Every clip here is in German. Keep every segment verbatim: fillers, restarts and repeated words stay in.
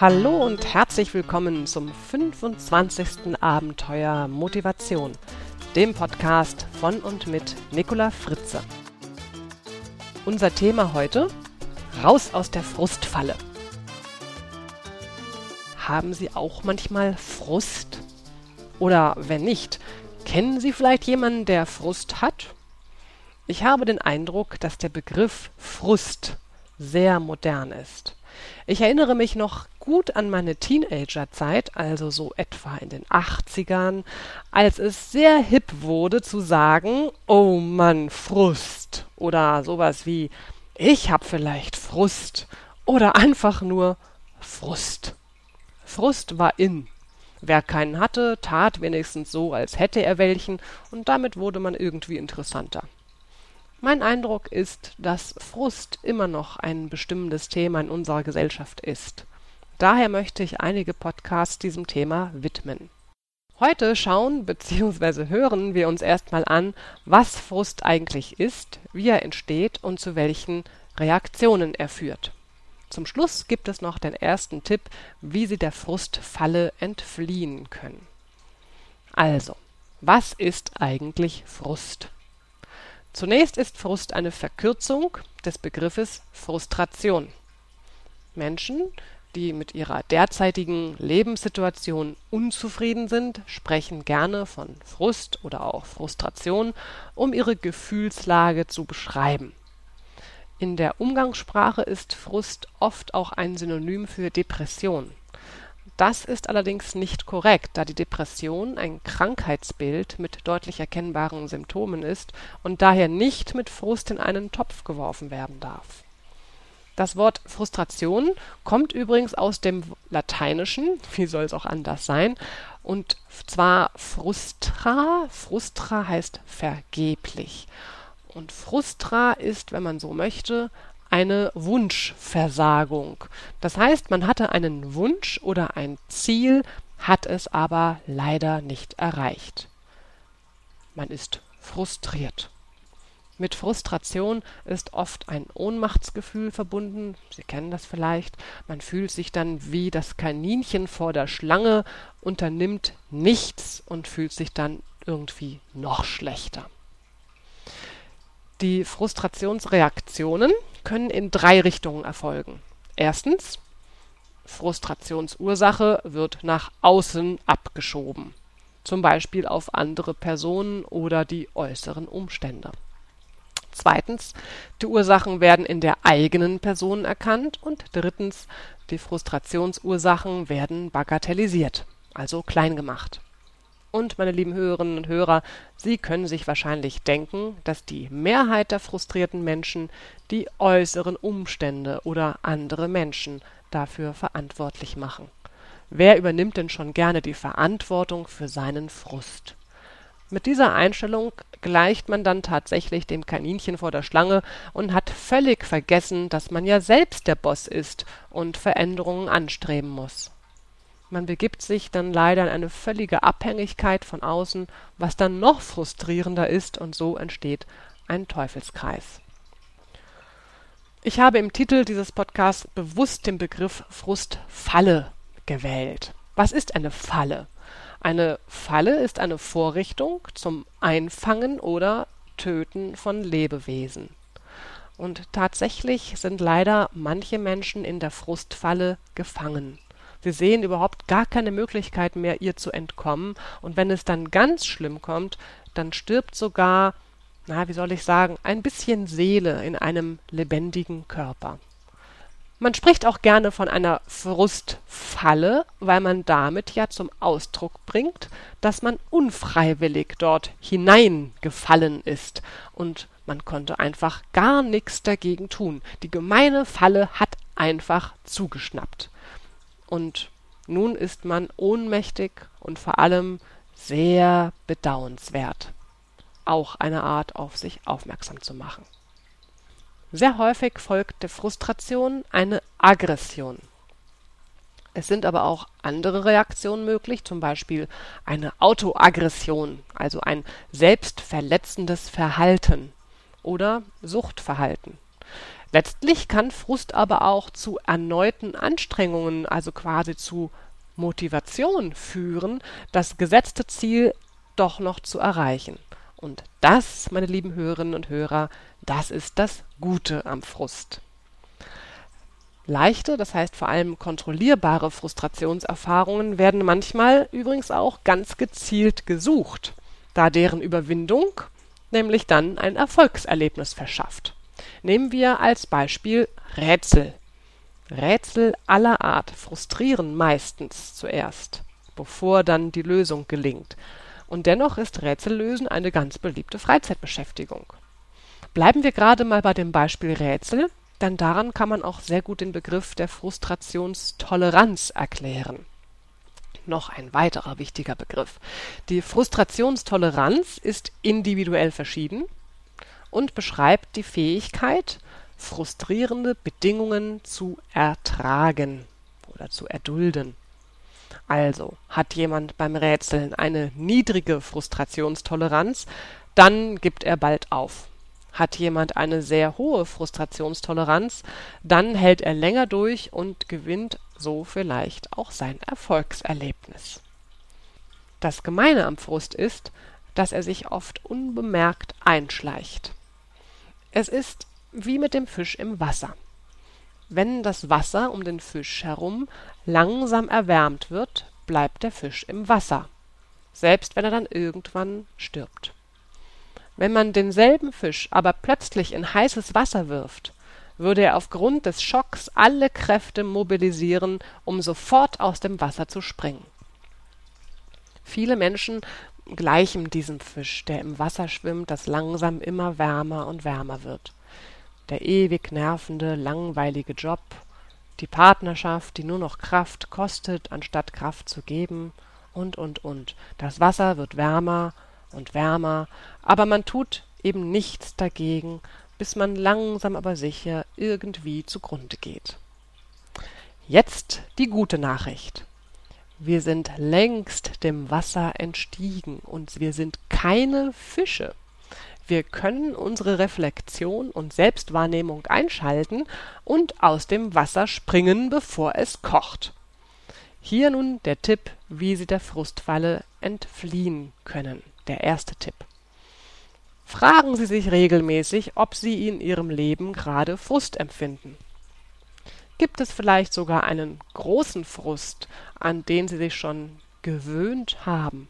Hallo und herzlich willkommen zum fünfundzwanzigsten Abenteuer Motivation, dem Podcast von und mit Nicola Fritze. Unser Thema heute: Raus aus der Frustfalle. Haben Sie auch manchmal Frust? Oder wenn nicht, kennen Sie vielleicht jemanden, der Frust hat? Ich habe den Eindruck, dass der Begriff Frust sehr modern ist. Ich erinnere mich noch gut an meine Teenagerzeit, also so etwa in den achtzigern, als es sehr hip wurde zu sagen, oh Mann, Frust, oder sowas wie, ich hab vielleicht Frust, oder einfach nur Frust. Frust war in. Wer keinen hatte, tat wenigstens so, als hätte er welchen, und damit wurde man irgendwie interessanter. Mein Eindruck ist, dass Frust immer noch ein bestimmendes Thema in unserer Gesellschaft ist. Daher möchte ich einige Podcasts diesem Thema widmen. Heute schauen bzw. hören wir uns erstmal an, was Frust eigentlich ist, wie er entsteht und zu welchen Reaktionen er führt. Zum Schluss gibt es noch den ersten Tipp, wie Sie der Frustfalle entfliehen können. Also, was ist eigentlich Frust? Zunächst ist Frust eine Verkürzung des Begriffes Frustration. Menschen, die mit ihrer derzeitigen Lebenssituation unzufrieden sind, sprechen gerne von Frust oder auch Frustration, um ihre Gefühlslage zu beschreiben. In der Umgangssprache ist Frust oft auch ein Synonym für Depression. Das ist allerdings nicht korrekt, da die Depression ein Krankheitsbild mit deutlich erkennbaren Symptomen ist und daher nicht mit Frust in einen Topf geworfen werden darf. Das Wort Frustration kommt übrigens aus dem Lateinischen, wie soll es auch anders sein, und zwar frustra, frustra heißt vergeblich. Und frustra ist, wenn man so möchte, eine Wunschversagung. Das heißt, man hatte einen Wunsch oder ein Ziel, hat es aber leider nicht erreicht. Man ist frustriert. Mit Frustration ist oft ein Ohnmachtsgefühl verbunden. Sie kennen das vielleicht. Man fühlt sich dann wie das Kaninchen vor der Schlange, unternimmt nichts und fühlt sich dann irgendwie noch schlechter. Die Frustrationsreaktionen können in drei Richtungen erfolgen. Erstens, Frustrationsursache wird nach außen abgeschoben, zum Beispiel auf andere Personen oder die äußeren Umstände. Zweitens, die Ursachen werden in der eigenen Person erkannt. Und drittens, die Frustrationsursachen werden bagatellisiert, also klein gemacht. Und meine lieben Hörerinnen und Hörer, Sie können sich wahrscheinlich denken, dass die Mehrheit der frustrierten Menschen die äußeren Umstände oder andere Menschen dafür verantwortlich machen. Wer übernimmt denn schon gerne die Verantwortung für seinen Frust? Mit dieser Einstellung gleicht man dann tatsächlich dem Kaninchen vor der Schlange und hat völlig vergessen, dass man ja selbst der Boss ist und Veränderungen anstreben muss. Man begibt sich dann leider in eine völlige Abhängigkeit von außen, was dann noch frustrierender ist, und so entsteht ein Teufelskreis. Ich habe im Titel dieses Podcasts bewusst den Begriff Frustfalle gewählt. Was ist eine Falle? Eine Falle ist eine Vorrichtung zum Einfangen oder Töten von Lebewesen. Und tatsächlich sind leider manche Menschen in der Frustfalle gefangen. Sie sehen überhaupt gar keine Möglichkeit mehr, ihr zu entkommen. Und wenn es dann ganz schlimm kommt, dann stirbt sogar, na, wie soll ich sagen, ein bisschen Seele in einem lebendigen Körper. Man spricht auch gerne von einer Frustfalle, weil man damit ja zum Ausdruck bringt, dass man unfreiwillig dort hineingefallen ist. Und man konnte einfach gar nichts dagegen tun. Die gemeine Falle hat einfach zugeschnappt. Und nun ist man ohnmächtig und vor allem sehr bedauernswert. Auch eine Art, auf sich aufmerksam zu machen. Sehr häufig folgt der Frustration eine Aggression. Es sind aber auch andere Reaktionen möglich, zum Beispiel eine Autoaggression, also ein selbstverletzendes Verhalten oder Suchtverhalten. Letztlich kann Frust aber auch zu erneuten Anstrengungen, also quasi zu Motivation führen, das gesetzte Ziel doch noch zu erreichen. Und das, meine lieben Hörerinnen und Hörer, das ist das Gute am Frust. Leichte, das heißt vor allem kontrollierbare Frustrationserfahrungen werden manchmal übrigens auch ganz gezielt gesucht, da deren Überwindung nämlich dann ein Erfolgserlebnis verschafft. Nehmen wir als Beispiel Rätsel. Rätsel aller Art frustrieren meistens zuerst, bevor dann die Lösung gelingt. Und dennoch ist Rätsellösen eine ganz beliebte Freizeitbeschäftigung. Bleiben wir gerade mal bei dem Beispiel Rätsel, denn daran kann man auch sehr gut den Begriff der Frustrationstoleranz erklären. Noch ein weiterer wichtiger Begriff. Die Frustrationstoleranz ist individuell verschieden und beschreibt die Fähigkeit, frustrierende Bedingungen zu ertragen oder zu erdulden. Also hat jemand beim Rätseln eine niedrige Frustrationstoleranz, dann gibt er bald auf. Hat jemand eine sehr hohe Frustrationstoleranz, dann hält er länger durch und gewinnt so vielleicht auch sein Erfolgserlebnis. Das Gemeine am Frust ist, dass er sich oft unbemerkt einschleicht. Es ist wie mit dem Fisch im Wasser. Wenn das Wasser um den Fisch herum langsam erwärmt wird, bleibt der Fisch im Wasser, selbst wenn er dann irgendwann stirbt. Wenn man denselben Fisch aber plötzlich in heißes Wasser wirft, würde er aufgrund des Schocks alle Kräfte mobilisieren, um sofort aus dem Wasser zu springen. Viele Menschen gleichen diesem Fisch, der im Wasser schwimmt, das langsam immer wärmer und wärmer wird. Der ewig nervende, langweilige Job, die Partnerschaft, die nur noch Kraft kostet, anstatt Kraft zu geben, und, und, und. Das Wasser wird wärmer und wärmer, aber man tut eben nichts dagegen, bis man langsam aber sicher irgendwie zugrunde geht. Jetzt die gute Nachricht. Wir sind längst dem Wasser entstiegen und wir sind keine Fische. Wir können unsere Reflexion und Selbstwahrnehmung einschalten und aus dem Wasser springen, bevor es kocht. Hier nun der Tipp, wie Sie der Frustfalle entfliehen können. Der erste Tipp. Fragen Sie sich regelmäßig, ob Sie in Ihrem Leben gerade Frust empfinden. Gibt es vielleicht sogar einen großen Frust, an den Sie sich schon gewöhnt haben?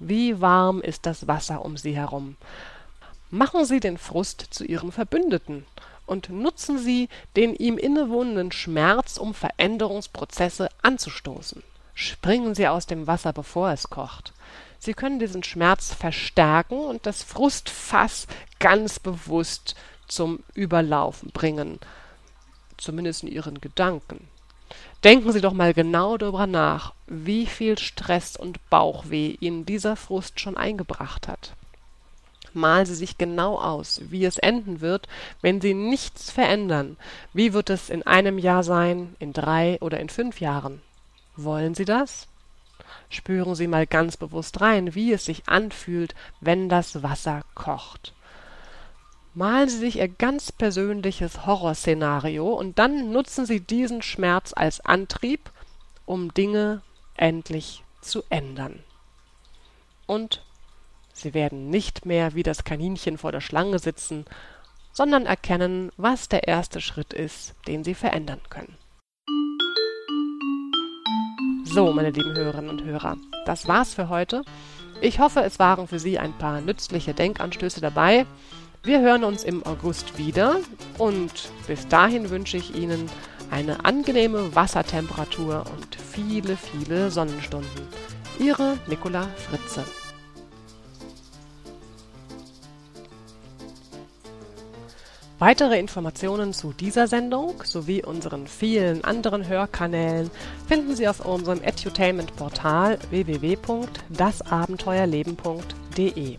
Wie warm ist das Wasser um Sie herum? Machen Sie den Frust zu Ihrem Verbündeten und nutzen Sie den ihm innewohnenden Schmerz, um Veränderungsprozesse anzustoßen. Springen Sie aus dem Wasser, bevor es kocht. Sie können diesen Schmerz verstärken und das Frustfass ganz bewusst zum Überlaufen bringen, zumindest in Ihren Gedanken. Denken Sie doch mal genau darüber nach, wie viel Stress und Bauchweh Ihnen dieser Frust schon eingebracht hat. Malen Sie sich genau aus, wie es enden wird, wenn Sie nichts verändern. Wie wird es in einem Jahr sein, in drei oder in fünf Jahren? Wollen Sie das? Spüren Sie mal ganz bewusst rein, wie es sich anfühlt, wenn das Wasser kocht. Malen Sie sich Ihr ganz persönliches Horrorszenario und dann nutzen Sie diesen Schmerz als Antrieb, um Dinge endlich zu ändern. Und Sie werden nicht mehr wie das Kaninchen vor der Schlange sitzen, sondern erkennen, was der erste Schritt ist, den Sie verändern können. So, meine lieben Hörerinnen und Hörer, das war's für heute. Ich hoffe, es waren für Sie ein paar nützliche Denkanstöße dabei. Wir hören uns im August wieder und bis dahin wünsche ich Ihnen eine angenehme Wassertemperatur und viele, viele Sonnenstunden. Ihre Nicola Fritze. Weitere Informationen zu dieser Sendung sowie unseren vielen anderen Hörkanälen finden Sie auf unserem Edutainment-Portal w w w punkt das abenteuer leben punkt de.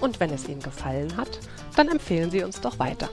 Und wenn es Ihnen gefallen hat, dann empfehlen Sie uns doch weiter.